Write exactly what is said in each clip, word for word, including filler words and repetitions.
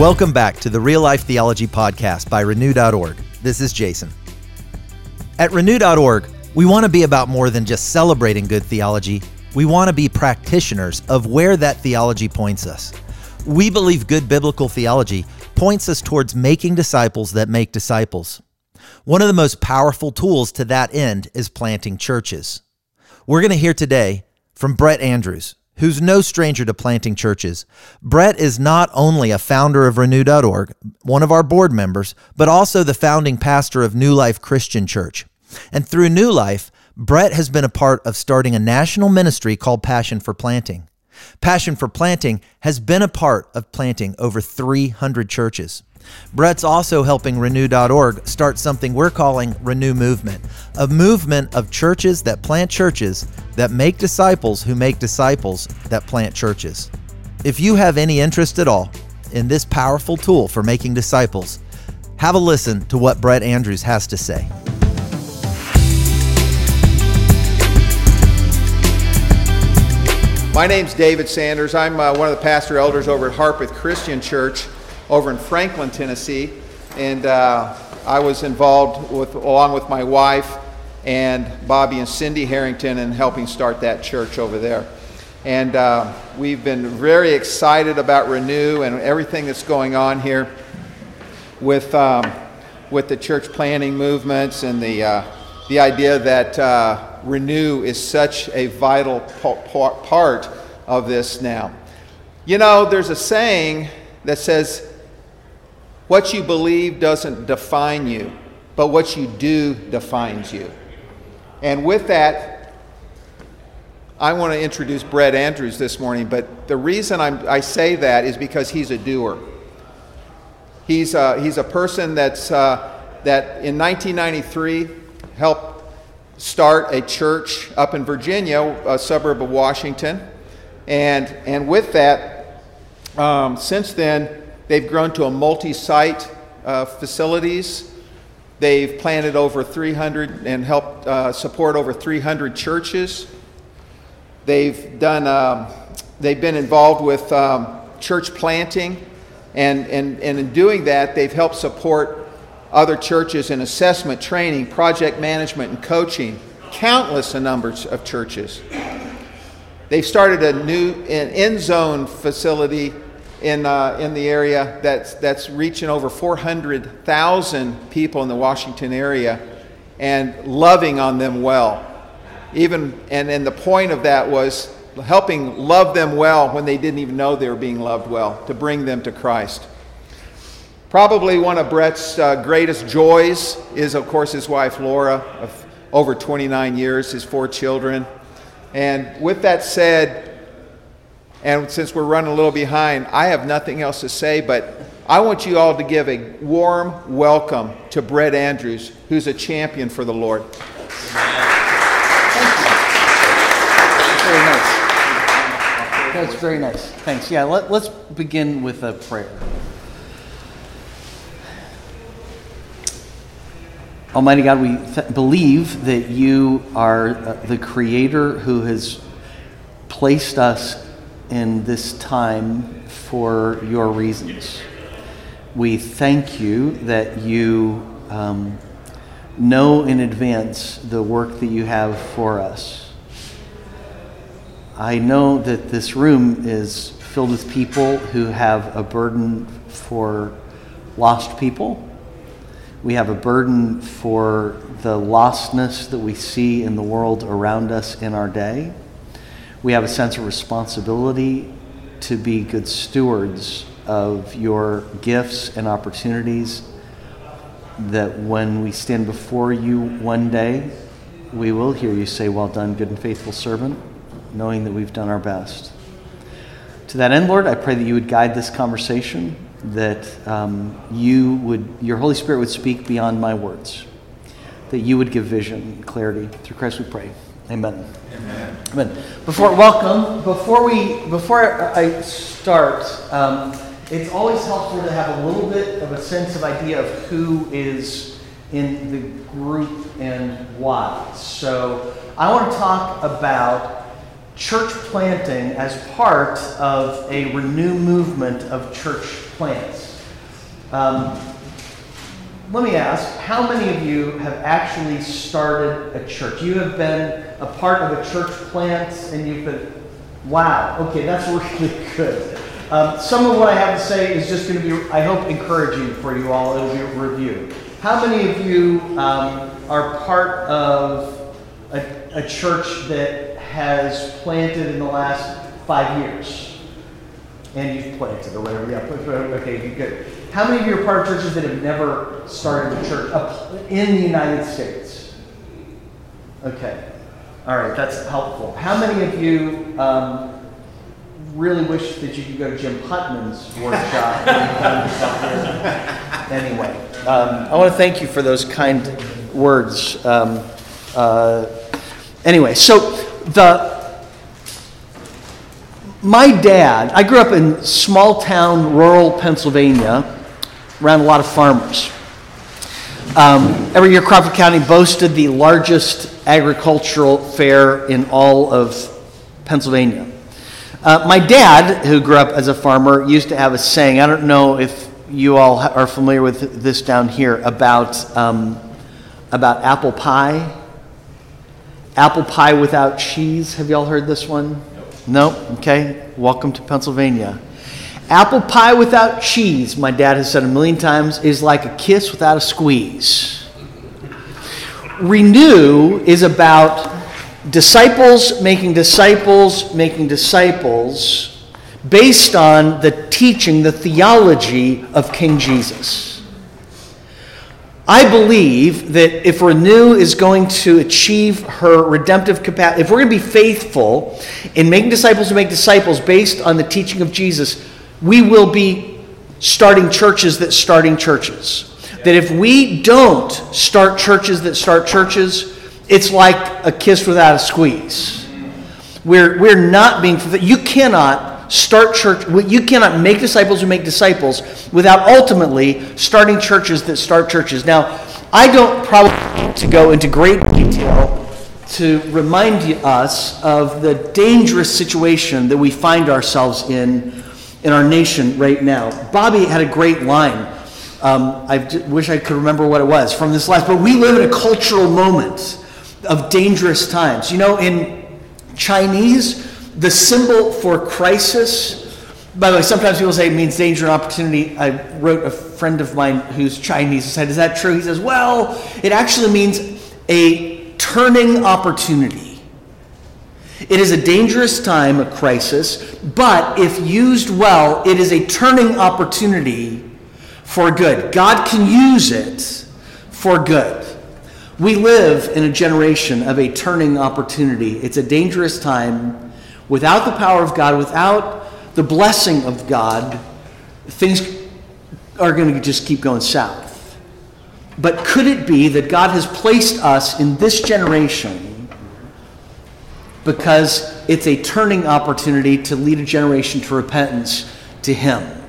Welcome back to the Real Life Theology Podcast by Renew dot org. This is Jason. At Renew dot org, we want to be about more than just celebrating good theology. We want to be practitioners of where that theology points us. We believe good biblical theology points us towards making disciples that make disciples. One of the most powerful tools to that end is planting churches. We're going to hear today from Brett Andrews, who's no stranger to planting churches. Brett is not only a founder of Renew dot org, one of our board members, but also the founding pastor of New Life Christian Church. And through New Life, Brett has been a part of starting a national ministry called Passion for Planting. Passion for Planting has been a part of planting over three hundred churches. Brett's also helping Renew dot org start something we're calling Renew Movement, a movement of churches that plant churches that make disciples who make disciples that plant churches. If you have any interest at all in this powerful tool for making disciples, have a listen to what Brett Andrews has to say. My name's David Sanders. I'm uh, one of the pastor elders over at Harpeth Christian Church over in Franklin, Tennessee. And uh, I was involved with, along with my wife and Bobby and Cindy Harrington, in helping start that church over there. And uh, we've been very excited about Renew and everything that's going on here with um, with the church planting movements and the uh, the idea that uh, Renew is such a vital part of this now. You know, there's a saying that says, what you believe doesn't define you, but what you do defines you. And with that, I want to introduce Brett Andrews this morning, but the reason I'm, I say that is because he's a doer. He's a, he's a person that's uh, that in nineteen ninety-three helped start a church up in Virginia, a suburb of Washington. And and with that, um, since then, they've grown to a multi-site uh, facilities. They've planted over three hundred and helped uh, support over three hundred churches. They've done. Um, they've been involved with um, church planting, and, and, and in doing that, they've helped support other churches in assessment, training, project management, and coaching, countless numbers of churches. They've started a new an end zone facility in uh, in the area that's that's reaching over four hundred thousand people in the Washington area, and loving on them well. Even and, and the point of that was helping love them well when they didn't even know they were being loved well, to bring them to Christ. Probably one of Brett's uh, greatest joys is, of course, his wife, Laura, of over twenty-nine years, his four children. And with that said, and since we're running a little behind, I have nothing else to say, but I want you all to give a warm welcome to Brett Andrews, who's a champion for the Lord. Thank you. That's very nice. That's very nice. Thanks. Yeah, let, let's begin with a prayer. Almighty God, we th- believe that you are uh, the creator who has placed us in this time for your reasons. We thank you that you um, know in advance the work that you have for us. I know that this room is filled with people who have a burden for lost people. We have a burden for the lostness that we see in the world around us in our day. We have a sense of responsibility to be good stewards of your gifts and opportunities, that when we stand before you one day, we will hear you say, "Well done, good and faithful servant," knowing that we've done our best. To that end, Lord, I pray that you would guide this conversation, that um, you would, your Holy Spirit would speak beyond my words, that you would give vision and clarity. Through Christ we pray. Amen. Amen. Amen. Before welcome, before we, before I start, um, it's always helpful to have a little bit of a sense of idea of who is in the group and why. So I want to talk about church planting as part of a Renew Movement of church plants. Um, let me ask, how many of you have actually started a church? You have been a part of a church plant, and you've been, wow, okay, that's really good. Um, some of what I have to say is just going to be, I hope, encouraging for you all. It'll be a review. How many of you um, are part of a, a church that has planted in the last five years? And you've planted or whatever. Yeah, okay, good. How many of you are part of churches that have never started a church up in the United States? Okay. All right, that's helpful. How many of you um, really wish that you could go to Jim Putnam's workshop? And anyway, um, I want to thank you for those kind words. Um, uh, anyway, so the... My dad, I grew up in small town, rural Pennsylvania, around a lot of farmers. Um, every year, Crawford County boasted the largest agricultural fair in all of Pennsylvania. Uh, my dad, who grew up as a farmer, used to have a saying. I don't know if you all are familiar with this down here about um, about apple pie. Apple pie without cheese. Have you all heard this one? No? Okay. Welcome to Pennsylvania. Apple pie without cheese, my dad has said a million times, is like a kiss without a squeeze. Renew is about disciples making disciples making disciples based on the teaching, the theology of King Jesus. I believe that if Renew is going to achieve her redemptive capacity, if we're going to be faithful in making disciples who make disciples based on the teaching of Jesus, we will be starting churches that starting churches. Yeah. That if we don't start churches that start churches, it's like a kiss without a squeeze. We're, we're not being fulfilled. You cannot start church. You cannot make disciples who make disciples without ultimately starting churches that start churches. Now, I don't probably need to go into great detail to remind us of the dangerous situation that we find ourselves in in our nation right now. Bobby had a great line. Um, I d- wish I could remember what it was from this last, but we live in a cultural moment of dangerous times. You know, in Chinese, the symbol for crisis, by the way, sometimes people say it means danger and opportunity. I wrote a friend of mine who's Chinese and said, is that true? He says, well, it actually means a turning opportunity. It is a dangerous time, a crisis, but if used well, it is a turning opportunity for good. God can use it for good. We live in a generation of a turning opportunity. It's a dangerous time. Without the power of God, without the blessing of God, things are going to just keep going south. But could it be that God has placed us in this generation because it's a turning opportunity to lead a generation to repentance to Him?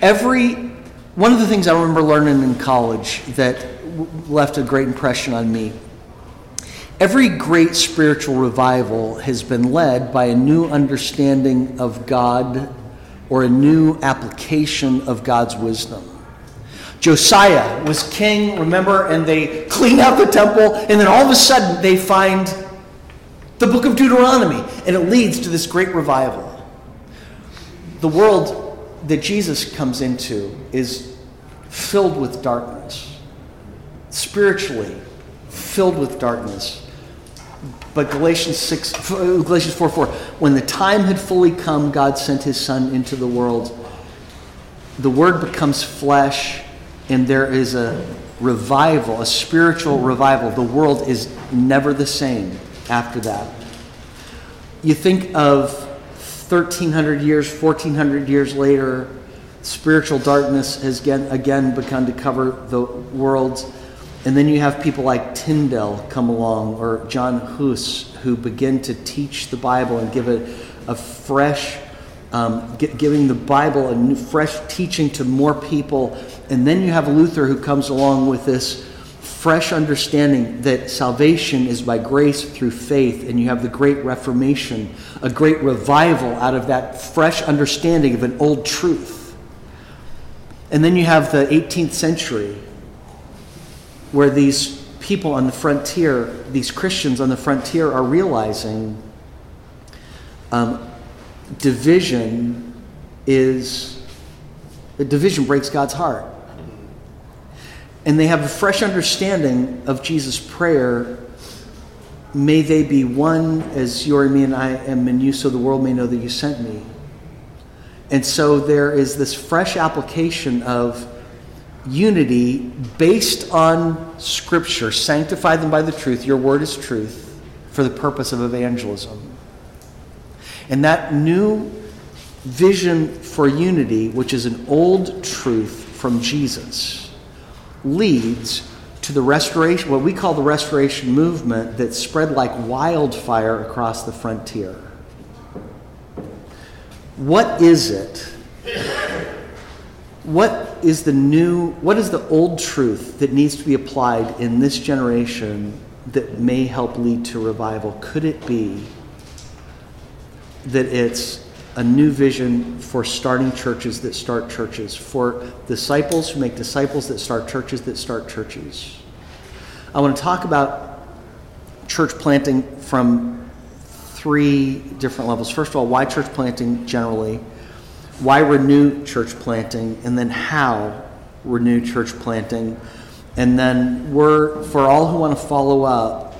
Every one of the things I remember learning in college that w- left a great impression on me, every great spiritual revival has been led by a new understanding of God or a new application of God's wisdom. Josiah was king, remember, and they clean out the temple, and then all of a sudden they find the book of Deuteronomy, and it leads to this great revival. The world that Jesus comes into is filled with darkness, spiritually filled with darkness. But Galatians six, Galatians four four, when the time had fully come, God sent His Son into the world. The Word becomes flesh, and there is a revival, a spiritual revival. The world is never the same after that. You think of thirteen hundred years, fourteen hundred years later, spiritual darkness has again, again begun to cover the world. And then you have people like Tyndale come along, or John Hus, who begin to teach the Bible and give it a fresh, um, giving the Bible a new, fresh teaching to more people. And then you have Luther, who comes along with this fresh understanding that salvation is by grace through faith, and you have the Great Reformation, a great revival out of that fresh understanding of an old truth. And then you have the eighteenth century, where these people on the frontier, these Christians on the frontier, are realizing um, division is, the division breaks God's heart. And they have a fresh understanding of Jesus' prayer, may they be one as you are in me and I am in you, so the world may know that you sent me. And so there is this fresh application of unity based on Scripture. Sanctify them by the truth. Your word is truth, for the purpose of evangelism. And that new vision for unity, which is an old truth from Jesus, leads to the restoration, what we call the restoration movement, that spread like wildfire across the frontier. What is it? What is the new, what is the old truth that needs to be applied in this generation that may help lead to revival? Could it be that it's a new vision for starting churches that start churches, for disciples who make disciples that start churches that start churches? I want to talk about church planting from three different levels. First of all, why church planting generally? Why renew church planting, and then how renew church planting. And then we're, for all who want to follow up,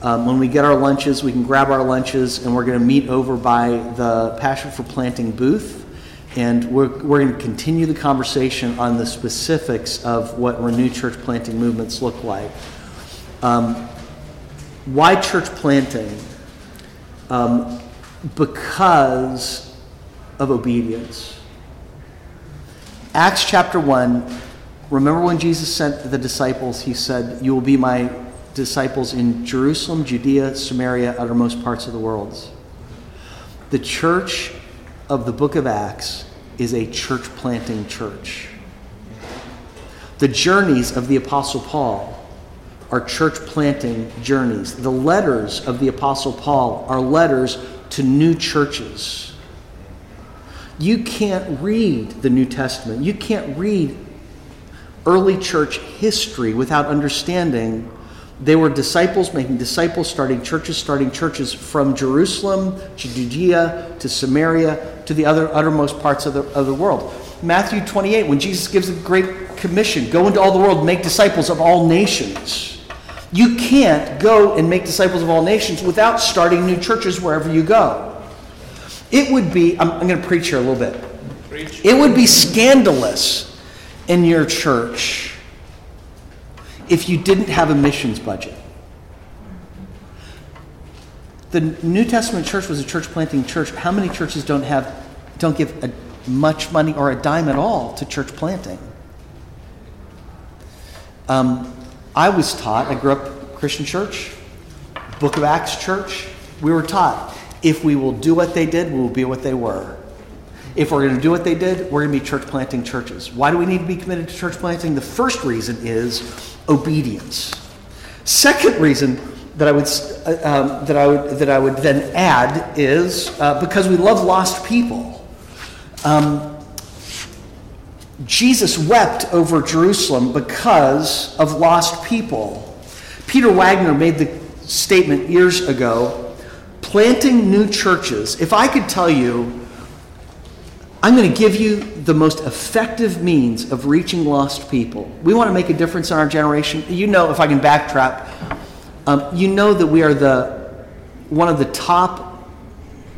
um, when we get our lunches, we can grab our lunches, and we're going to meet over by the Passion for Planting booth. And we're, we're going to continue the conversation on the specifics of what renew church planting movements look like. Um, why church planting? Um, because of obedience. Acts chapter one, remember when Jesus sent the disciples, he said, you will be my disciples in Jerusalem, Judea, Samaria, uttermost parts of the world. The church of the book of Acts is a church planting church. The journeys of the Apostle Paul are church planting journeys. The letters of the Apostle Paul are letters to new churches. You can't read the New Testament. You can't read early church history without understanding they were disciples making disciples, starting churches, starting churches from Jerusalem to Judea to Samaria to the other uttermost parts of the, of the world. Matthew twenty-eight, when Jesus gives the Great Commission, go into all the world, make disciples of all nations. You can't go and make disciples of all nations without starting new churches wherever you go. It would be, I'm, I'm going to preach here a little bit. Preach. It would be scandalous in your church if you didn't have a missions budget. The New Testament church was a church planting church. How many churches don't have, don't give a, much money or a dime at all to church planting? Um, I was taught, I grew up Christian church, Book of Acts church, we were taught, if we will do what they did, we will be what they were. If we're going to do what they did, we're going to be church planting churches. Why do we need to be committed to church planting? The first reason is obedience. Second reason that I would um, that I would that I would then add is uh, because we love lost people. Um, Jesus wept over Jerusalem because of lost people. Peter Wagner made the statement years ago. Planting new churches. If I could tell you, I'm going to give you the most effective means of reaching lost people. We want to make a difference in our generation. You know, if I can backtrack, um, you know that we are the one of the top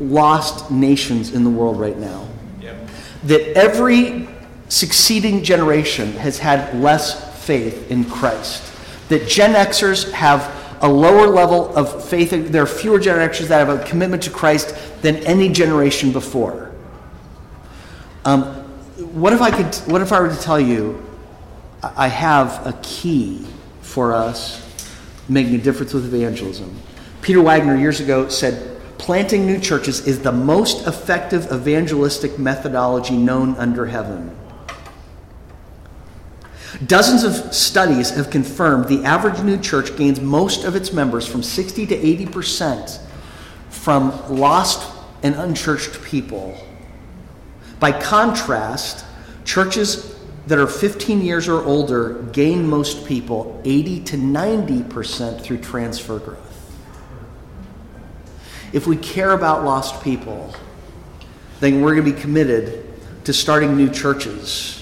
lost nations in the world right now. Yep. That every succeeding generation has had less faith in Christ. That Gen Xers have a lower level of faith. There are fewer generations that have a commitment to Christ than any generation before. Um, what if I could? What if I were to tell you, I have a key for us making a difference with evangelism? Peter Wagner years ago said, planting new churches is the most effective evangelistic methodology known under heaven. Dozens of studies have confirmed the average new church gains most of its members, from sixty to eighty percent, from lost and unchurched people. By contrast, churches that are fifteen years or older gain most people eighty to ninety percent through transfer growth. If we care about lost people, then we're going to be committed to starting new churches.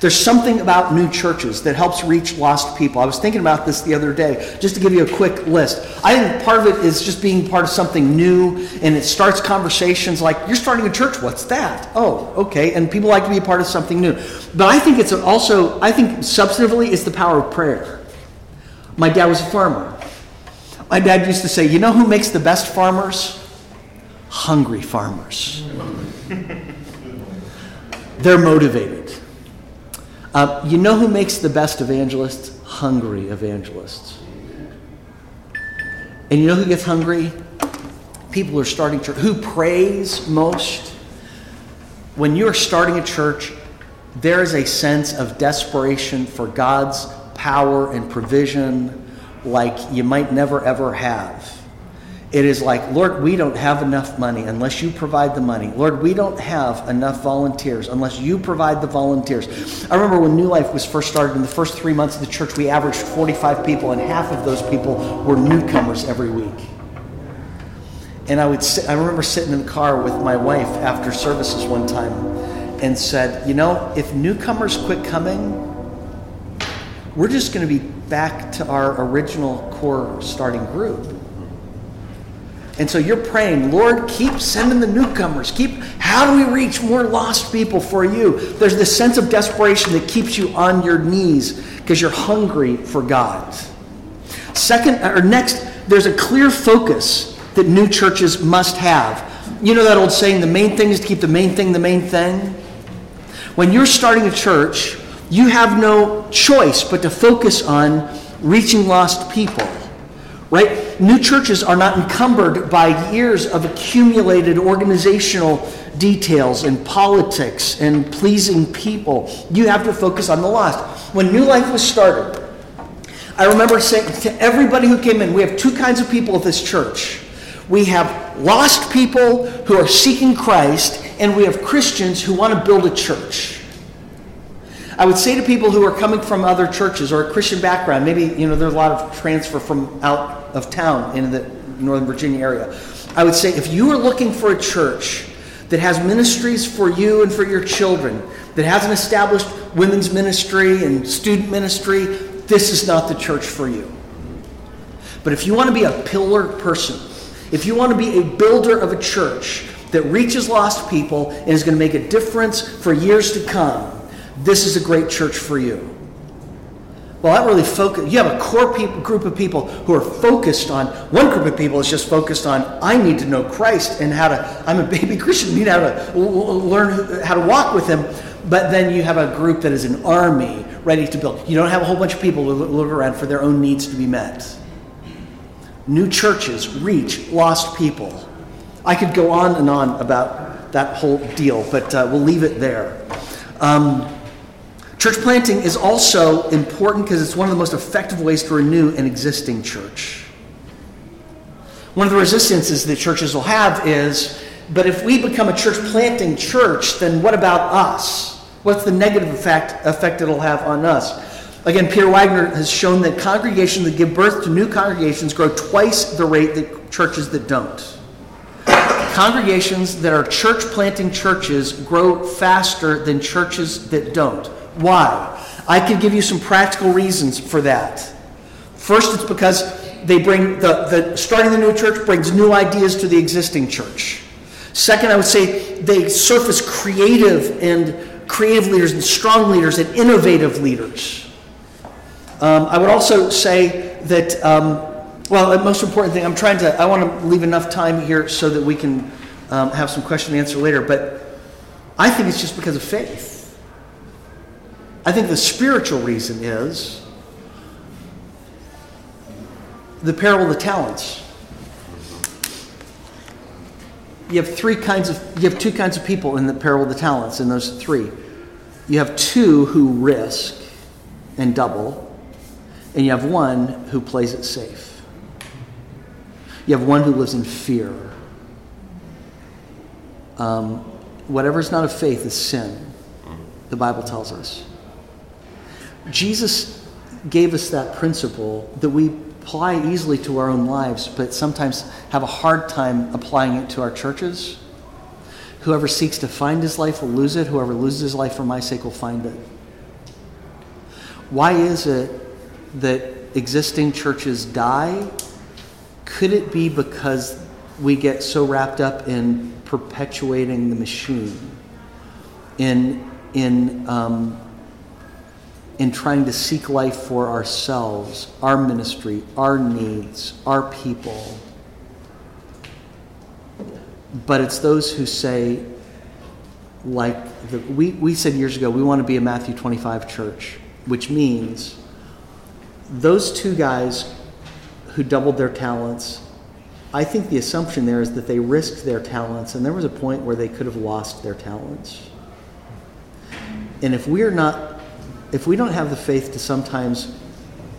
There's something about new churches that helps reach lost people. I was thinking about this the other day, just to give you a quick list. I think part of it is just being part of something new, and it starts conversations like, you're starting a church, what's that? Oh, okay, and people like to be a part of something new. But I think it's also, I think substantively, it's the power of prayer. My dad was a farmer. My dad used to say, you know who makes the best farmers? Hungry farmers. They're motivated. Uh, you know who makes the best evangelists? Hungry evangelists. And you know who gets hungry? People who are starting church. Who prays most? When you're starting a church, there is a sense of desperation for God's power and provision like you might never ever have. It is like, Lord, we don't have enough money unless you provide the money. Lord, we don't have enough volunteers unless you provide the volunteers. I remember when New Life was first started, in the first three months of the church, we averaged forty-five people, and half of those people were newcomers every week. And I would sit, I remember sitting in the car with my wife after services one time and said, you know, if newcomers quit coming, we're just going to be back to our original core starting group. And so you're praying, Lord, keep sending the newcomers. Keep, how do we reach more lost people for you? There's this sense of desperation that keeps you on your knees because you're hungry for God. Second, or next, there's a clear focus that new churches must have. You know that old saying, the main thing is to keep the main thing the main thing? When you're starting a church, you have no choice but to focus on reaching lost people. Right? New churches are not encumbered by years of accumulated organizational details and politics and pleasing people. You have to focus on the lost. When New Life was started, I remember saying to everybody who came in, we have two kinds of people at this church. We have lost people who are seeking Christ, and we have Christians who want to build a church. I would say to people who are coming from other churches or a Christian background, maybe, you know, there's a lot of transfer from out of town in the Northern Virginia area. I would say if you are looking for a church that has ministries for you and for your children, that has an established women's ministry and student ministry, this is not the church for you. But if you want to be a pillar person, if you want to be a builder of a church that reaches lost people and is going to make a difference for years to come, this is a great church for you. Well, that really focus. You have a core pe- group of people who are focused on, one group of people is just focused on, I need to know Christ and how to, I'm a baby Christian, I need how to l- learn how to walk with him. But then you have a group that is an army ready to build. You don't have a whole bunch of people who look around for their own needs to be met. New churches reach lost people. I could go on and on about that whole deal, but uh, we'll leave it there. Um, Church planting is also important because it's one of the most effective ways to renew an existing church. One of the resistances that churches will have is, but if we become a church planting church, then what about us? What's the negative effect, effect it'll have on us? Again, Peter Wagner has shown that congregations that give birth to new congregations grow twice the rate that churches that don't. Congregations that are church planting churches grow faster than churches that don't. Why? I could give you some practical reasons for that. First, it's because they bring the, the starting the new church brings new ideas to the existing church. Second, I would say they surface creative and creative leaders and strong leaders and innovative leaders. Um, I would also say that, um, well, the most important thing, I'm trying to, I want to leave enough time here so that we can um, have some question and answer later, but I think it's just because of faith. I think the spiritual reason is the parable of the talents. You have three kinds of you have two kinds of people in the parable of the talents, in those three. You have two who risk and double, and you have one who plays it safe. You have one who lives in fear. Um, whatever is not of faith is sin, the Bible tells us. Jesus gave us that principle that we apply easily to our own lives, but sometimes have a hard time applying it to our churches. Whoever seeks to find his life will lose it. Whoever loses his life for my sake will find it. Why is it that existing churches die? Could it be because we get so wrapped up in perpetuating the machine, in in um, in trying to seek life for ourselves, our ministry, our needs, our people? But it's those who say, like, the, we, we said years ago, we want to be a Matthew twenty-five church, which means those two guys who doubled their talents, I think the assumption there is that they risked their talents, and there was a point where they could have lost their talents. And if we're not, if we don't have the faith to sometimes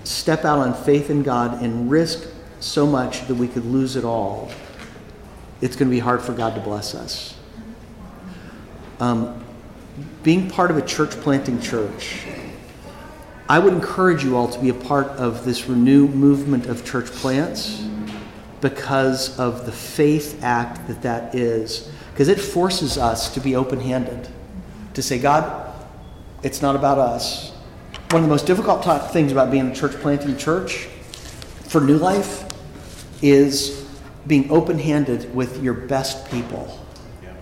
step out on faith in God and risk so much that we could lose it all, it's going to be hard for God to bless us. Um, being part of a church planting church, I would encourage you all to be a part of this Renew movement of church plants because of the faith act that that is. Because it forces us to be open-handed, to say, God, it's not about us. One of the most difficult things about being a church planting church for New Life is being open-handed with your best people. Yeah.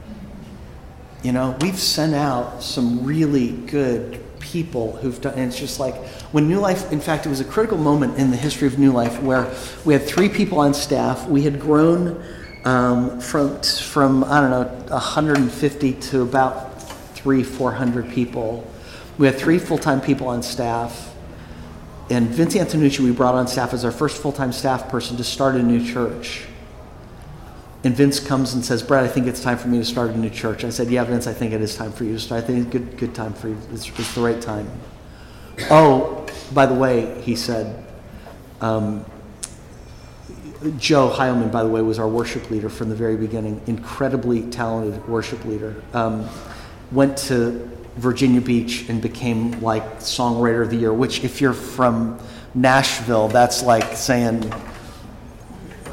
You know, we've sent out some really good people who've done, and it's just like, when New Life, in fact, it was a critical moment in the history of New Life where we had three people on staff. We had grown um, from, from, I don't know, one hundred fifty to about three, four hundred people. We had three full-time people on staff. And Vince Antonucci, we brought on staff as our first full-time staff person to start a new church. And Vince comes and says, Brett, I think it's time for me to start a new church. I said, yeah, Vince, I think it is time for you to start. I think it's good, good time for you. It's, it's the right time. Oh, by the way, he said, um, Joe Heilman, by the way, was our worship leader from the very beginning. Incredibly talented worship leader. Um, went to Virginia Beach and became like Songwriter of the Year, which if you're from Nashville, that's like saying,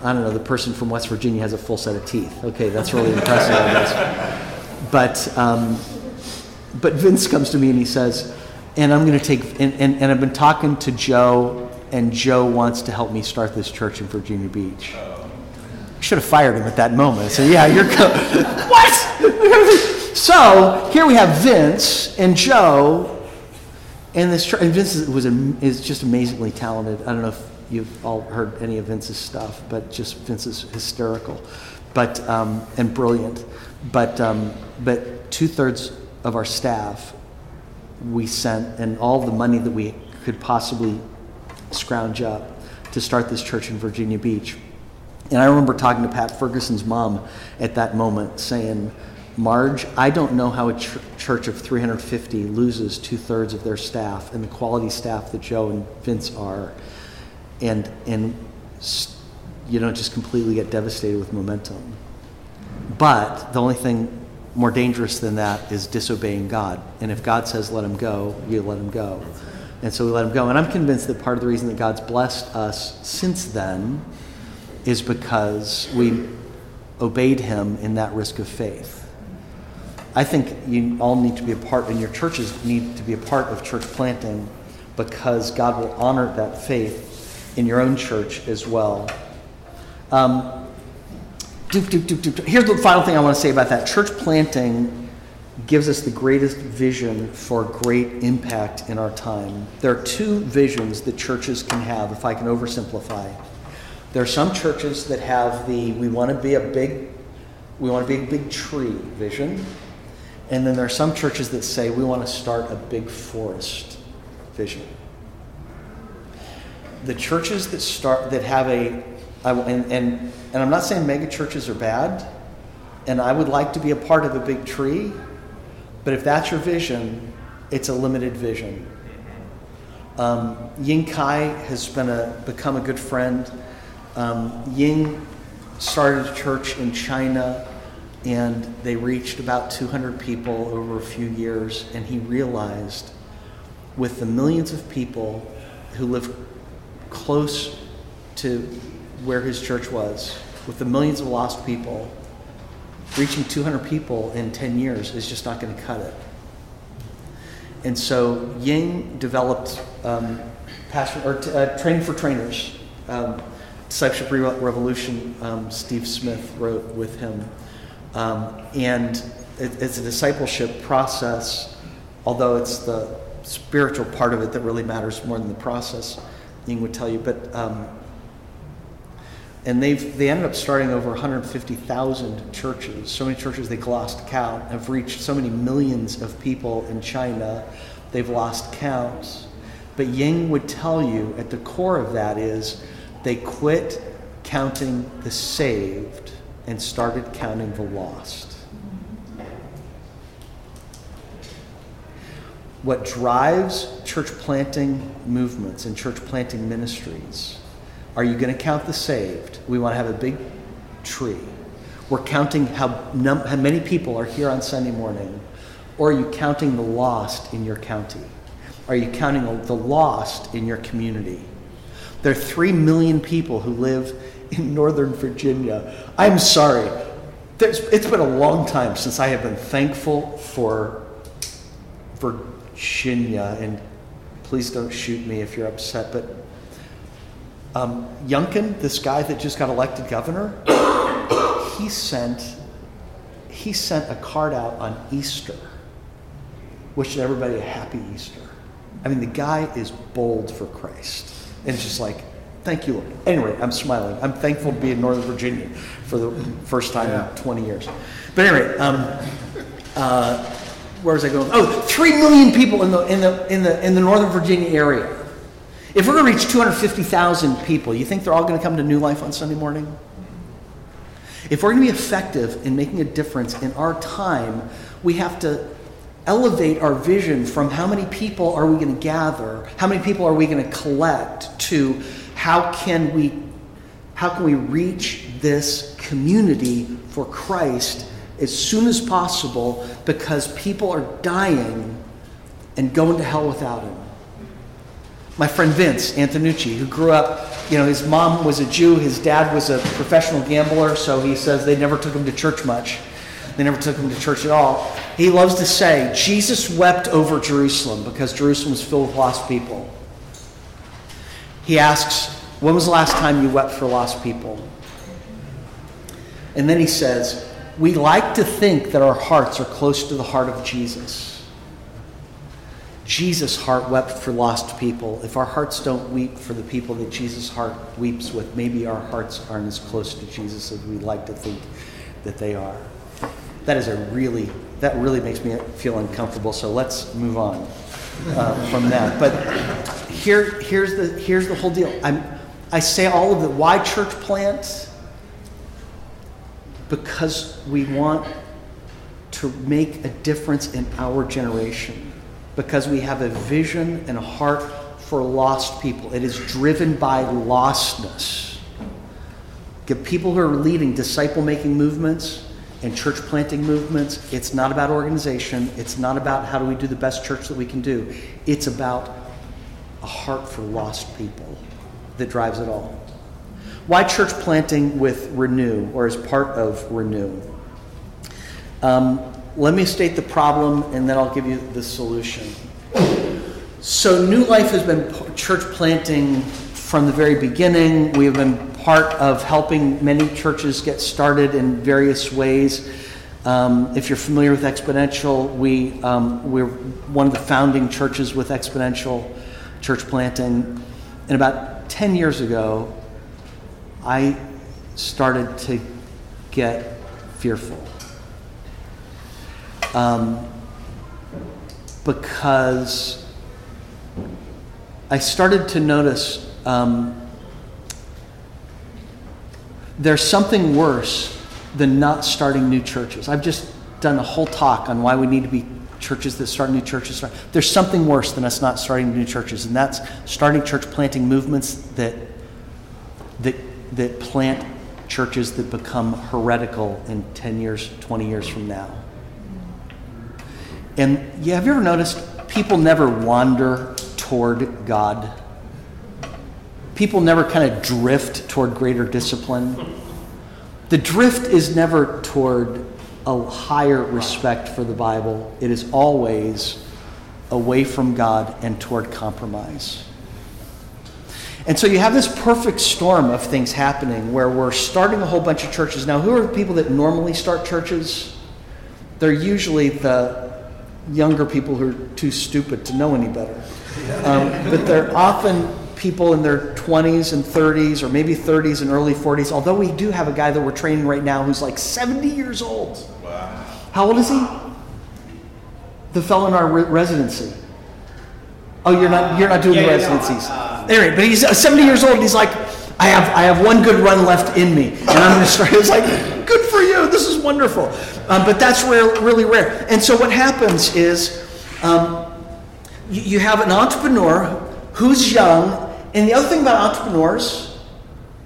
I don't know, the person from West Virginia has a full set of teeth. Okay, that's really impressive, I guess. But, um, but Vince comes to me and he says, and I'm going to take, and, and, and I've been talking to Joe, and Joe wants to help me start this church in Virginia Beach. I should have fired him at that moment. I said, yeah, you're co- What? So here we have Vince and Joe, and this church, and Vince is, was, is just amazingly talented. I don't know if you've all heard any of Vince's stuff, but just Vince is hysterical, but um, and brilliant. But um, but two thirds of our staff we sent, and all the money that we could possibly scrounge up to start this church in Virginia Beach. And I remember talking to Pat Ferguson's mom at that moment, saying, "Marge, I don't know how a ch- church of three hundred fifty loses two thirds of their staff and the quality staff that Joe and Vince are." And and you don't just completely get devastated with momentum. But the only thing more dangerous than that is disobeying God. And if God says let him go, you let him go. And so we let him go. And I'm convinced that part of the reason that God's blessed us since then is because we obeyed him in that risk of faith. I think you all need to be a part, and your churches need to be a part of church planting, because God will honor that faith in your own church as well. Um, doop, doop, doop, doop. Here's the final thing I want to say about that. Church planting gives us the greatest vision for great impact in our time. There are two visions that churches can have, if I can oversimplify. There are some churches that have the we want to be a big, we want to be a big tree vision. And then there are some churches that say we want to start a big forest vision. The churches that start that have a, I, and, and and I'm not saying mega churches are bad, and I would like to be a part of a big tree, but if that's your vision, it's a limited vision. Um, Ying Kai has been a become a good friend. Um, Ying started a church in China, and they reached about two hundred people over a few years, and he realized with the millions of people who live close to where his church was, with the millions of lost people, reaching two hundred people in ten years is just not going to cut it. And so Ying developed um, passion, or t- uh, Training for Trainers, um, Discipleship Re- Revolution, um, Steve Smith wrote with him. Um, and it, it's a discipleship process, although it's the spiritual part of it that really matters more than the process, Ying would tell you. But um, and they they ended up starting over one hundred fifty thousand churches. So many churches they lost count. Have reached so many millions of people in China, they've lost counts. But Ying would tell you at the core of that is they quit counting the saved and started counting the lost. What drives church planting movements and church planting ministries? Are you going to count the saved? We want to have a big tree. We're counting how, num- how many people are here on Sunday morning. Or are you counting the lost in your county? Are you counting the lost in your community? There are three million people who live in Northern Virginia. I'm sorry. There's, it's been a long time since I have been thankful for Virginia, and please don't shoot me if you're upset, but um, Youngkin, this guy that just got elected governor, he sent he sent a card out on Easter, wishing everybody a happy Easter. I mean, the guy is bold for Christ. And it's just like, thank you, Lord. Anyway, I'm smiling. I'm thankful to be in Northern Virginia for the first time yeah. in twenty years. But anyway, um, uh, where was I going? Oh, three million people in the in the in the in the Northern Virginia area. If we're going to reach two hundred fifty thousand people, you think they're all going to come to New Life on Sunday morning? If we're going to be effective in making a difference in our time, we have to elevate our vision from how many people are we going to gather, how many people are we going to collect, to how can we how can we reach this community for Christ as soon as possible, because people are dying and going to hell without him. My friend Vince Antonucci, who grew up, you know, his mom was a Jew, his dad was a professional gambler, so he says they never took him to church much. They never took him to church at all. He loves to say, Jesus wept over Jerusalem because Jerusalem was filled with lost people. He asks, when was the last time you wept for lost people? And then he says, we like to think that our hearts are close to the heart of Jesus. Jesus' heart wept for lost people. If our hearts don't weep for the people that Jesus' heart weeps with, maybe our hearts aren't as close to Jesus as we like to think that they are. That is a really, that really makes me feel uncomfortable, so let's move on uh, from that. But here, here's the here's the whole deal. I'm, I say all of the why church plant? Because we want to make a difference in our generation. Because we have a vision and a heart for lost people. It is driven by lostness. The people who are leading disciple-making movements and church planting movements, it's not about organization. It's not about how do we do the best church that we can do. It's about a heart for lost people that drives it all. Why church planting with Renew, or as part of Renew? Um, let me state the problem, and then I'll give you the solution. So New Life has been church planting from the very beginning. We have been part of helping many churches get started in various ways. Um, if you're familiar with Exponential, we, um, we're one of the founding churches with Exponential church planting. And about ten years ago, I started to get fearful um, because I started to notice um, there's something worse than not starting new churches. I've just done a whole talk on why we need to be churches that start new churches. There's something worse than us not starting new churches, and that's starting church planting movements that that. that plant churches that become heretical in ten years, twenty years from now. And yeah, have you ever noticed people never wander toward God. People never kind of drift toward greater discipline. The drift is never toward a higher respect for the Bible. It is always away from God and toward compromise. And so you have this perfect storm of things happening where we're starting a whole bunch of churches. Now, who are the people that normally start churches? They're usually the younger people who are too stupid to know any better. Um, but they're often people in their twenties and thirties, or maybe thirties and early forties, although we do have a guy that we're training right now who's like seventy years old. Wow. How old is he? The fellow in our re- residency. Oh, you're not you're not doing yeah, the residencies. No, uh, anyway, but he's seventy years old, and he's like, I have I have one good run left in me, and I'm going to start. It's like, good for you. This is wonderful. Um, but that's rare, really rare. And so what happens is um, you, you have an entrepreneur who's young. And the other thing about entrepreneurs,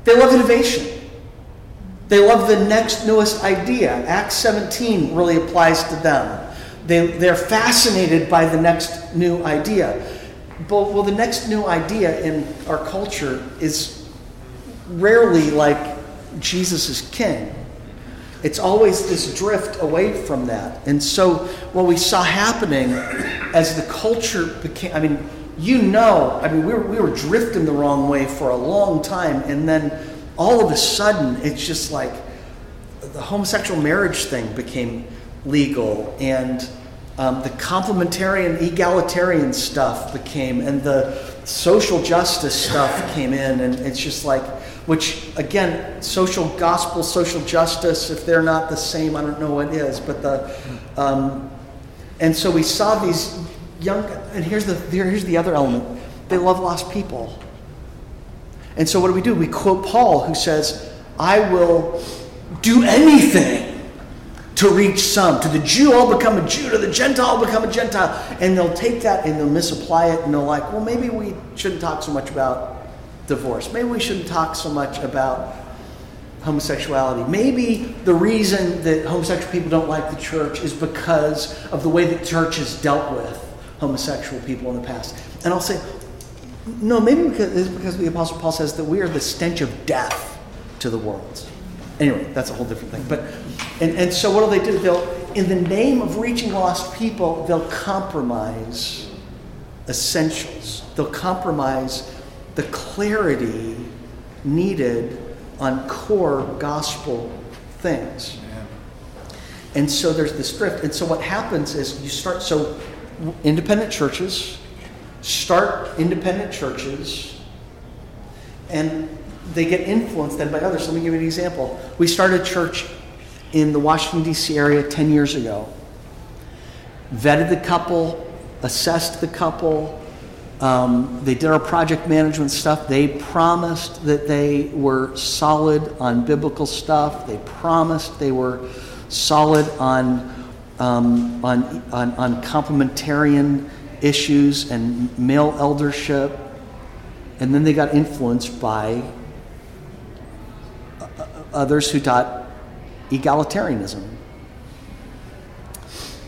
they love innovation. They love the next newest idea. Acts seventeen really applies to them. They, they're fascinated by the next new idea. But, well, the next new idea in our culture is rarely like Jesus is king. It's always this drift away from that. And so what we saw happening as the culture became, I mean, You know, I mean, we were, we were drifting the wrong way for a long time, and then all of a sudden, it's just like the homosexual marriage thing became legal, and um, the complementarian, egalitarian stuff became, and the social justice stuff came in, and it's just like, which, again, social gospel, social justice, if they're not the same, I don't know what is, but the, um, and so we saw these young, and here's the here's the other element. They love lost people. And so what do we do? We quote Paul, who says, I will do anything to reach some. To the Jew, I'll become a Jew. To the Gentile, I'll become a Gentile. And they'll take that and they'll misapply it, and they'll like, well, maybe we shouldn't talk so much about divorce. Maybe we shouldn't talk so much about homosexuality. Maybe the reason that homosexual people don't like the church is because of the way that church has dealt with homosexual people in the past. And I'll say, no, maybe because, it's because the Apostle Paul says that we are the stench of death to the world. Anyway, that's a whole different thing. But and, and so what do they do? They'll, in the name of reaching lost people, they'll compromise essentials. They'll compromise the clarity needed on core gospel things. Yeah. And so there's this drift. And so what happens is you start, so independent churches, start independent churches, and they get influenced then by others. Let me give you an example. We started a church in the Washington, D C area ten years ago. Vetted the couple, assessed the couple, um, they did our project management stuff. They promised that they were solid on biblical stuff. They promised they were solid on Um, on, on on complementarian issues and male eldership, and then they got influenced by others who taught egalitarianism.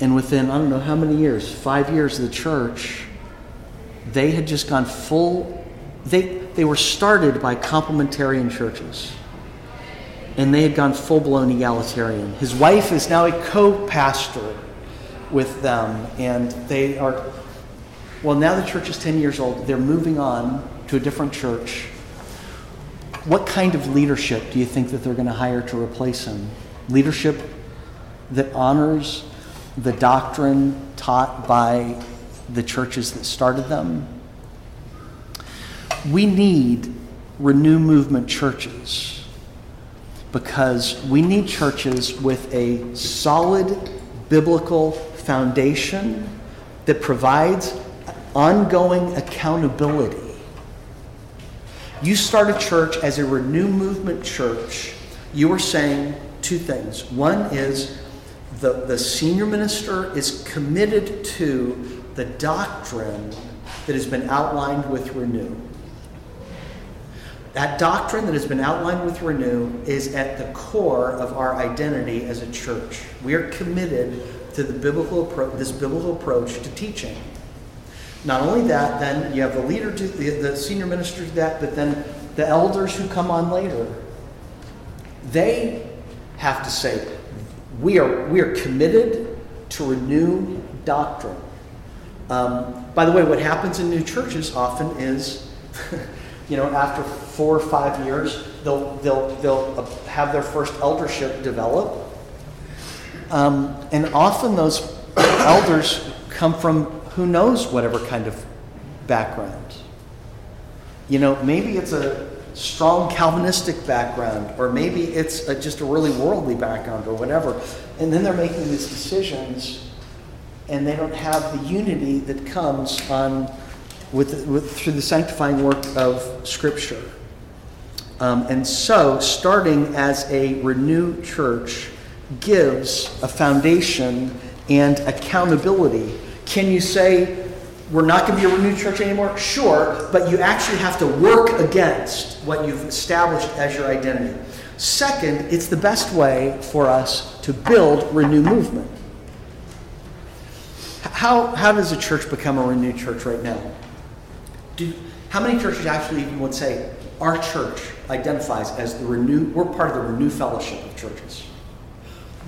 And within, I don't know how many years, five years of the church, they had just gone full, they, they were started by complementarian churches. And they had gone full-blown egalitarian. His wife is now a co-pastor with them, and they are, well, now the church is ten years old. They're moving on to a different church. What kind of leadership do you think that they're going to hire to replace him? Leadership that honors the doctrine taught by the churches that started them? We need Renew Movement churches, because we need churches with a solid biblical foundation that provides ongoing accountability. You start a church as a Renew Movement church, you are saying two things. One is the, the senior minister is committed to the doctrine that has been outlined with Renew. That doctrine that has been outlined with Renew is at the core of our identity as a church. We are committed to the biblical appro- this biblical approach to teaching. Not only that, then you have the leader, do, the, the senior minister do that, but then the elders who come on later, they have to say, we are we are committed to renew doctrine. Um, by the way, what happens in new churches often is, you know, after four or five years, they'll they'll they'll have their first eldership develop, um, and often those elders come from who knows whatever kind of background. You know, maybe it's a strong Calvinistic background, or maybe it's a, just a really worldly background or whatever. And then they're making these decisions, and they don't have the unity that comes on with, with through the sanctifying work of Scripture. Um, and so starting as a renewed church gives a foundation and accountability. Can you say, we're not going to be a renewed church anymore? Sure, but you actually have to work against what you've established as your identity. Second, it's the best way for us to build Renew Movement. How, how does a church become a renewed church right now? Do, how many churches actually even would say, our church identifies as the Renew, we're part of the Renew Fellowship of churches?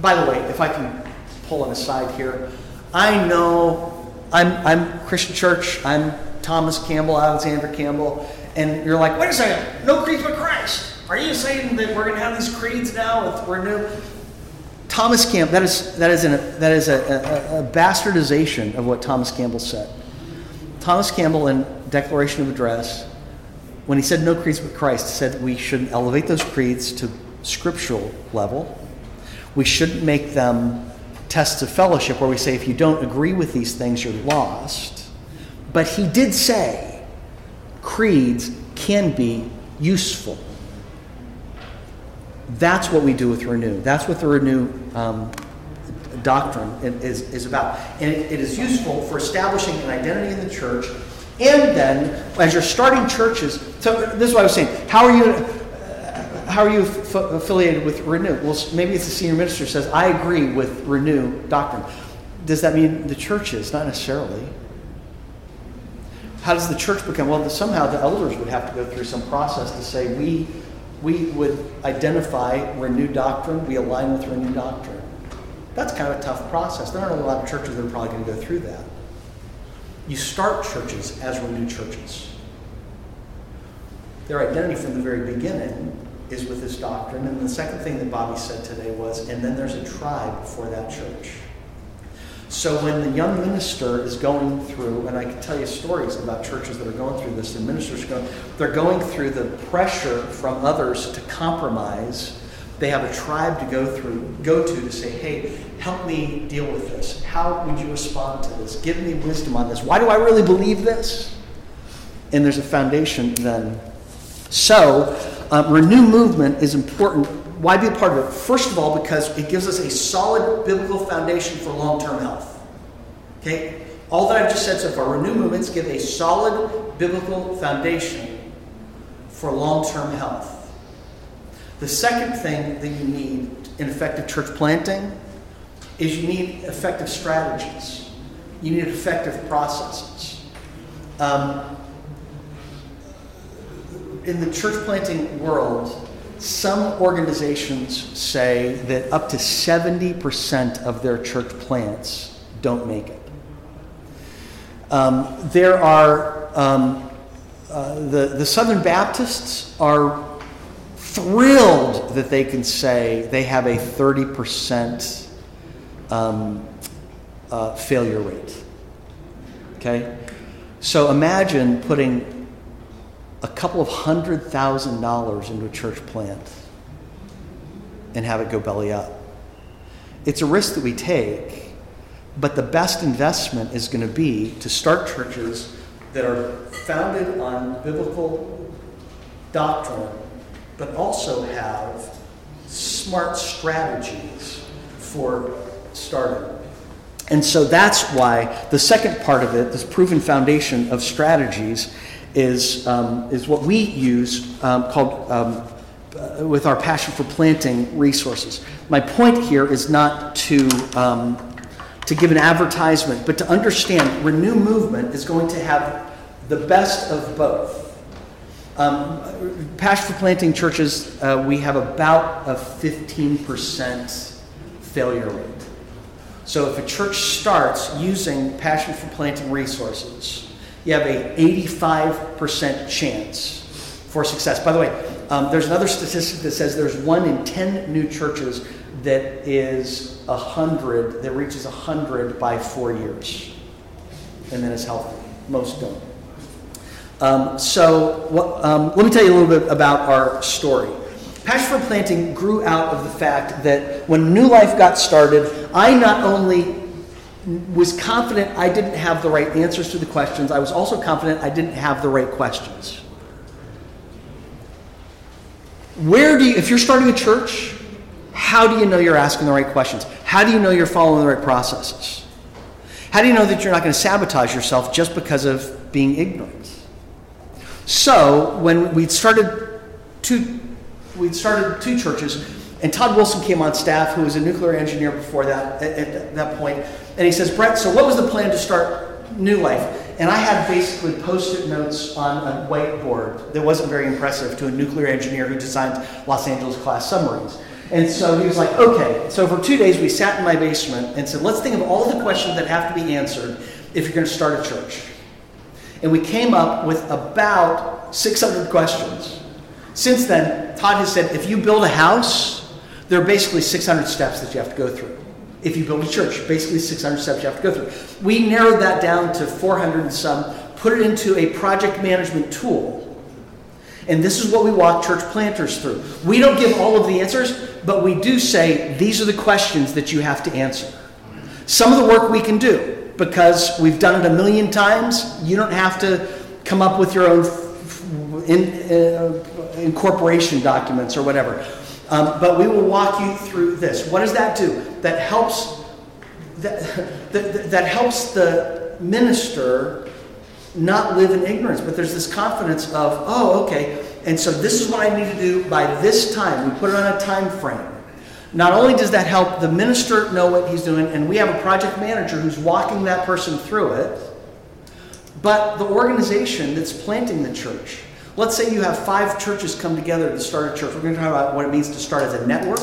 By the way, if I can pull an aside here, I know I'm I'm Christian Church, I'm Thomas Campbell, Alexander Campbell, and you're like, wait a second, no creeds but Christ. Are you saying that we're going to have these creeds now if we're new? Thomas Campbell, that is that is, an, that is a, a, a bastardization of what Thomas Campbell said. Thomas Campbell in Declaration of Address, when he said no creeds but Christ, said we should elevate those creeds to scriptural level. We shouldn't make them tests of fellowship where we say if you don't agree with these things, you're lost. But he did say creeds can be useful. That's what we do with Renew. That's what the Renew um, doctrine is, is about. And it, it is useful for establishing an identity in the church. And then as you're starting churches, so this is what I was saying. How are you... How are you f- affiliated with Renew? Well, maybe it's the senior minister says, I agree with Renew doctrine. Does that mean the church is? Not necessarily. How does the church become? Well, somehow the elders would have to go through some process to say, we we would identify Renew doctrine, we align with Renew doctrine. That's kind of a tough process. There aren't a lot of churches that are probably going to go through that. You start churches as Renew churches. Their identity from the very beginning is with this doctrine. And the second thing that Bobby said today was, and then there's a tribe for that church. So when the young minister is going through, and I can tell you stories about churches that are going through this, and ministers go, they're going through the pressure from others to compromise. They have a tribe to go through, go to to say, hey, help me deal with this. How would you respond to this? Give me wisdom on this. Why do I really believe this? And there's a foundation then. So, Um, Renew Movement is important. Why be a part of it? First of all, because it gives us a solid biblical foundation for long-term health. Okay? All that I've just said so far, Renew Movements give a solid biblical foundation for long-term health. The second thing that you need in effective church planting is you need effective strategies. You need effective processes. Um, In the church planting world, some organizations say that up to seventy percent of their church plants don't make it. Um, there are, um, uh, the, the Southern Baptists are thrilled that they can say they have a thirty percent um, uh, failure rate. Okay? So imagine putting a couple of hundred thousand dollars into a church plant and have it go belly up. It's a risk that we take, but the best investment is going to be to start churches that are founded on biblical doctrine, but also have smart strategies for starting. And so that's why the second part of it, this proven foundation of strategies, is um, is what we use um, called um, uh, with our Passion for Planting resources. My point here is not to um, to give an advertisement, but to understand Renew Movement is going to have the best of both. Um, Passion for Planting churches, uh, we have about a fifteen percent failure rate. So if a church starts using Passion for Planting resources, you have an eighty-five percent chance for success. By the way, um, there's another statistic that says there's one in ten new churches that is one hundred, that reaches one hundred by four years. And then it's healthy. Most don't. Um, so um, let me tell you a little bit about our story. Passion for Planting grew out of the fact that when New Life got started, I not only was confident I didn't have the right answers to the questions, I was also confident I didn't have the right questions. Where do you, if you're starting a church, how do you know you're asking the right questions? How do you know you're following the right processes? How do you know that you're not going to sabotage yourself just because of being ignorant? So when we'd started two, we'd started two churches, and Todd Wilson came on staff, who was a nuclear engineer before that, at, at that point, and he says, "Brett, so what was the plan to start New Life?" And I had basically Post-it notes on a whiteboard that wasn't very impressive to a nuclear engineer who designed Los Angeles class submarines. And so he was like, "Okay." So for two days we sat in my basement and said, "Let's think of all the questions that have to be answered if you're going to start a church." And we came up with about six hundred questions. Since then, Todd has said, if you build a house, there are basically six hundred steps that you have to go through. If you build a church, basically six hundred steps you have to go through. We narrowed that down to four hundred and some, put it into a project management tool. And this is what we walk church planters through. We don't give all of the answers, but we do say, these are the questions that you have to answer. Some of the work we can do, because we've done it a million times. You don't have to come up with your own f- in, uh, incorporation documents or whatever. Um, but we will walk you through this. What does that do? That helps. That, that that helps the minister not live in ignorance. But there's this confidence of, oh, okay. And so this is what I need to do by this time. We put it on a time frame. Not only does that help the minister know what he's doing, and we have a project manager who's walking that person through it, but the organization that's planting the church. Let's say you have five churches come together to start a church. We're going to talk about what it means to start as a network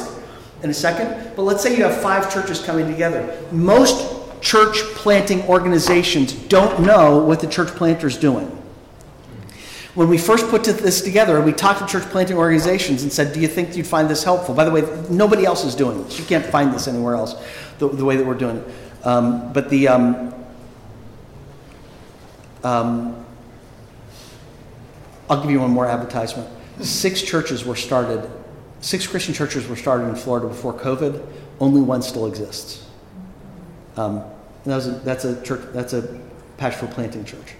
in a second, but let's say you have five churches coming together. Most church planting organizations don't know what the church planter's doing. When we first put this together, we talked to church planting organizations and said, do you think you'd find this helpful? By the way, nobody else is doing this. You can't find this anywhere else, the, the way that we're doing it. Um, but the um, um, I'll give you one more advertisement. Six churches were started, six Christian churches were started in Florida before COVID. Only one still exists. Um, and that was a, that's a church. That's a Passion for Planting church.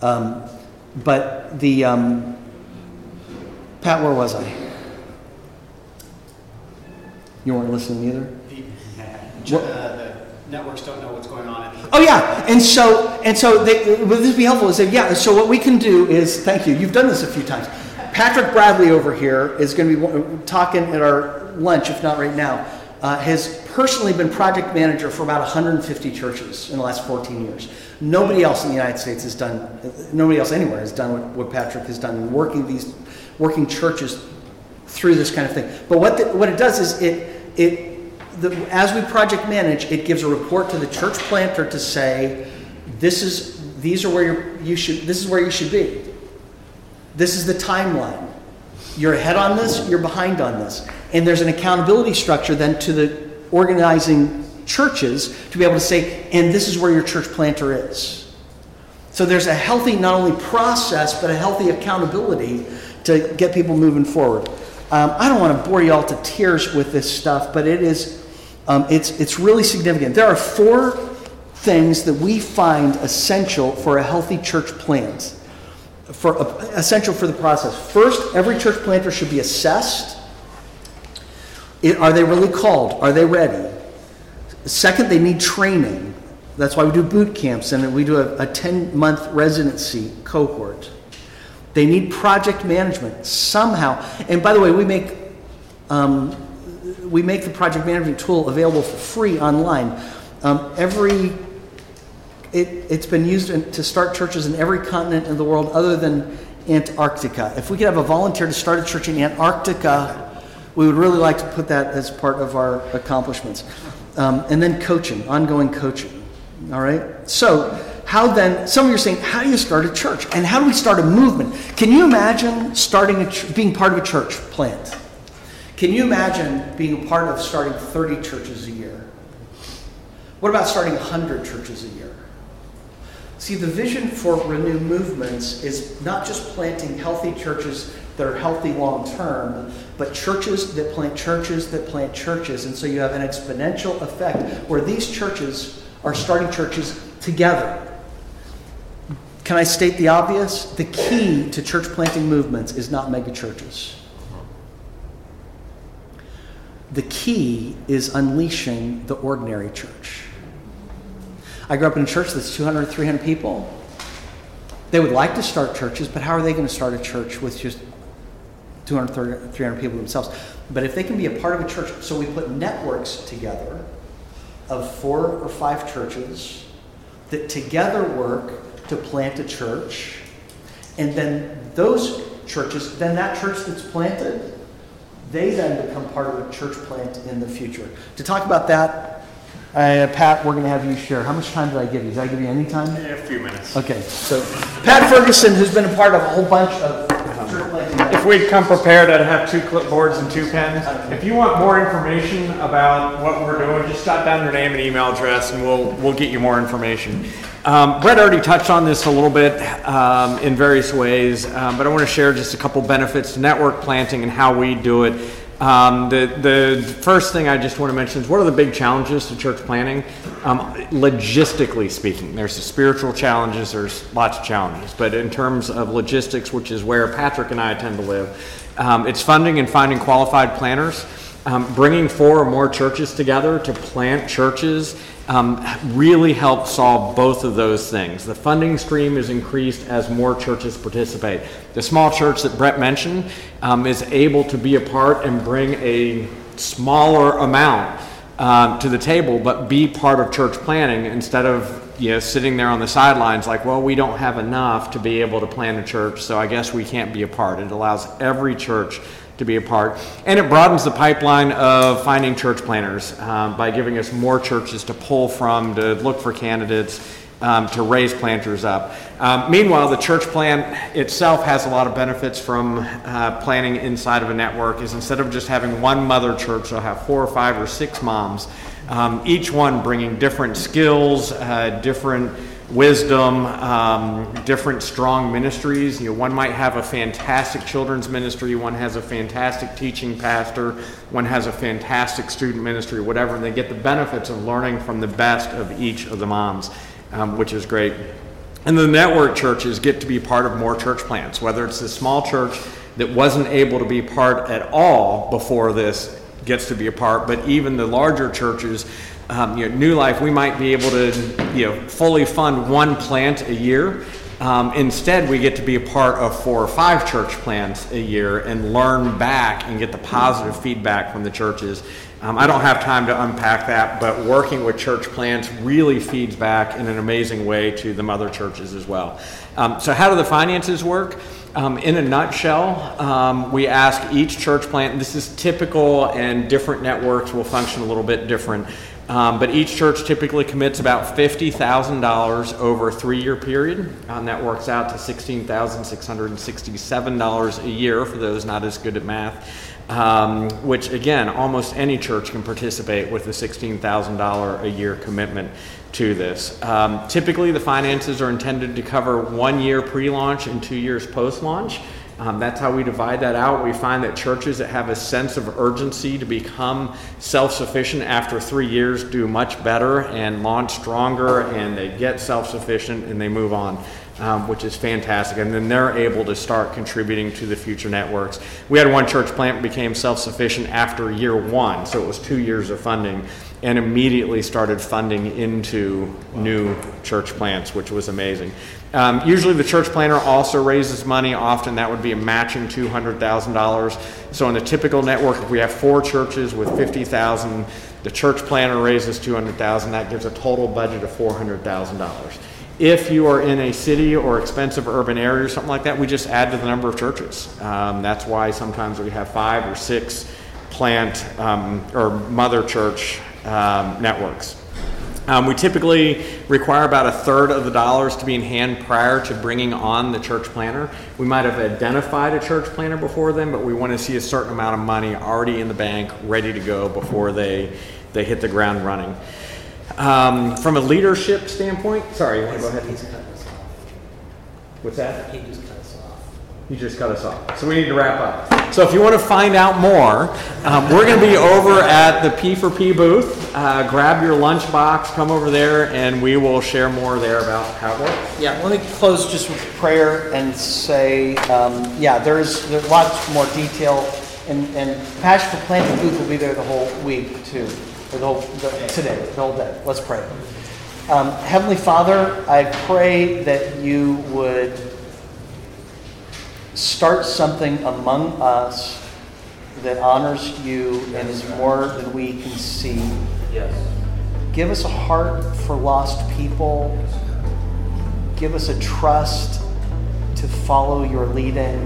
Um, But the, um, Pat, where was I? You weren't listening either? The, uh, the networks don't know what's going on. Oh, yeah. And so, and so they, would this be helpful? Is that, yeah, so what we can do is, thank you, you've done this a few times. Patrick Bradley over here is going to be talking at our lunch, if not right now, uh, has personally been project manager for about one hundred fifty churches in the last fourteen years. Nobody else in the United States has done, nobody else anywhere has done what, what Patrick has done in working these, working churches through this kind of thing. But what the, what it does is it, it the, as we project manage, it gives a report to the church planter to say, this is, these are where you're, you should, this is where you should be. This is the timeline. You're ahead on this, you're behind on this. And there's an accountability structure then to the organizing churches to be able to say, and this is where your church planter is. So there's a healthy, not only process, but a healthy accountability to get people moving forward. Um, I don't want to bore you all to tears with this stuff, but it is, um, it's, it's really significant. There are four things that we find essential for a healthy church plant, for uh, essential for the process. First, every church planter should be assessed. It, are they really called? Are they ready? Second, they need training. That's why we do boot camps, and we do a ten-month residency cohort. They need project management somehow. And by the way, we make um, we make the project management tool available for free online. Um, every it, it's been used in, to start churches in every continent in the world other than Antarctica. If we could have a volunteer to start a church in Antarctica, we would really like to put that as part of our accomplishments. Um, and then coaching, ongoing coaching. All right? So how then, some of you are saying, how do you start a church? And how do we start a movement? Can you imagine starting a ch- being part of a church plant? Can you imagine being a part of starting thirty churches a year? What about starting one hundred churches a year? See, the vision for Renew Movements is not just planting healthy churches that are healthy long-term, but churches that plant churches that plant churches. And so you have an exponential effect where these churches are starting churches together. Can I state the obvious? The key to church planting movements is not mega churches. The key is unleashing the ordinary church. I grew up in a church that's two hundred, three hundred people. They would like to start churches, but how are they going to start a church with just two hundred, three hundred people themselves? But if they can be a part of a church, so we put networks together of four or five churches that together work to plant a church, and then those churches, then that church that's planted, they then become part of a church plant in the future. To talk about that, Uh, Pat, we're going to have you share. How much time did I give you? Did I give you any time? Yeah, a few minutes. Okay. So, Pat Ferguson, who's been a part of a whole bunch of... Um, if we'd come prepared, I'd have two clipboards and two pens. If you want more information about what we're doing, just jot down your name and email address, and we'll we'll get you more information. Um, Brett already touched on this a little bit um, in various ways, um, but I want to share just a couple benefits to network planting and how we do it. Um, the, the first thing I just want to mention is what are the big challenges to church planning? Um, logistically speaking, there's the spiritual challenges, there's lots of challenges, but in terms of logistics, which is where Patrick and I tend to live, um, it's funding and finding qualified planners, um, bringing four or more churches together to plant churches. Um, really help solve both of those things. The funding stream is increased as more churches participate. The small church that Brett mentioned um, is able to be a part and bring a smaller amount um, to the table, but be part of church planning instead of you know sitting there on the sidelines like, well, we don't have enough to be able to plant a church, so I guess we can't be a part. It allows every church to be a part. And it broadens the pipeline of finding church planters um, by giving us more churches to pull from, to look for candidates, um, to raise planters up. Um, meanwhile, the church plant itself has a lot of benefits from uh, planning inside of a network. Is instead of just having one mother church, they'll have four or five or six moms, um, each one bringing different skills, uh, different wisdom, um, different strong ministries. You know, one might have a fantastic children's ministry, one has a fantastic teaching pastor, one has a fantastic student ministry, whatever, and they get the benefits of learning from the best of each of the moms, um, which is great. And the network churches get to be part of more church plants, whether it's the small church that wasn't able to be part at all before this gets to be a part, but even the larger churches. Um, you know, New Life, we might be able to, you know, fully fund one plant a year. Um, instead, we get to be a part of four or five church plants a year and learn back and get the positive feedback from the churches. Um, I don't have time to unpack that, but working with church plants really feeds back in an amazing way to the mother churches as well. Um, so how do the finances work? Um, in a nutshell, um, we ask each church plant, and this is typical and different networks will function a little bit different. Um, but each church typically commits about fifty thousand dollars over a three-year period, and that works out to sixteen thousand six hundred sixty-seven dollars a year for those not as good at math, um, which, again, almost any church can participate with a sixteen thousand dollars a year commitment to this. Um, typically, the finances are intended to cover one year pre-launch and two years post-launch. Um, that's how we divide that out. We find that churches that have a sense of urgency to become self-sufficient after three years do much better and launch stronger, and they get self-sufficient and they move on, um, which is fantastic. And then they're able to start contributing to the future networks. We had one church plant that became self-sufficient after year one, so it was two years of funding, and immediately started funding into new church plants, which was amazing. Um, usually the church planner also raises money. Often that would be a matching two hundred thousand dollars. So in the typical network, if we have four churches with fifty thousand dollars, the church planner raises two hundred thousand dollars. That gives a total budget of four hundred thousand dollars. If you are in a city or expensive urban area or something like that, we just add to the number of churches. Um, that's why sometimes we have five or six plant um, or mother church um, networks. Um, we typically require about a third of the dollars to be in hand prior to bringing on the church planner. We might have identified a church planner before then, but we want to see a certain amount of money already in the bank, ready to go before they they hit the ground running. Um, from a leadership standpoint, sorry, you want to go ahead? He's cut us off. What's that? He just cut us off. He just cut us off. So we need to wrap up. So if you want to find out more, um, we're going to be over at the P four P booth. Uh, grab your lunch box, come over there, and we will share more there about how it works. Yeah, let me close just with prayer and say, um, yeah, there's there's lots more detail, and, and Passion for Planting booth will be there the whole week too, or the whole the, today, the whole day. Let's pray. Um, Heavenly Father, I pray that you would start something among us that honors you and is more than we can see. Yes. Give us a heart for lost people. Give us a trust to follow your leading.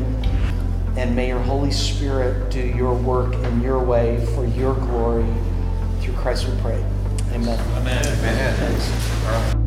And may your Holy Spirit do your work in your way for your glory. Through Christ we pray. Amen. Amen. Amen. Thanks. All right.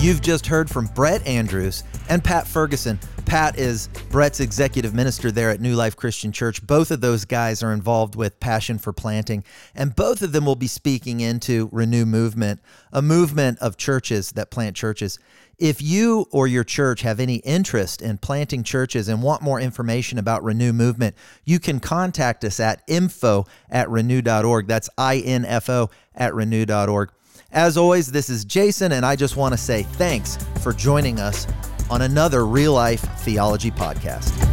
You've just heard from Brett Andrews and Pat Ferguson. Pat is Brett's executive minister there at New Life Christian Church. Both of those guys are involved with Passion for Planting, and both of them will be speaking into Renew Movement, a movement of churches that plant churches. If you or your church have any interest in planting churches and want more information about Renew Movement, you can contact us at info at renew dot org. That's I N F O at renew dot org. As always, this is Jason, and I just want to say thanks for joining us on another Real Life Theology podcast.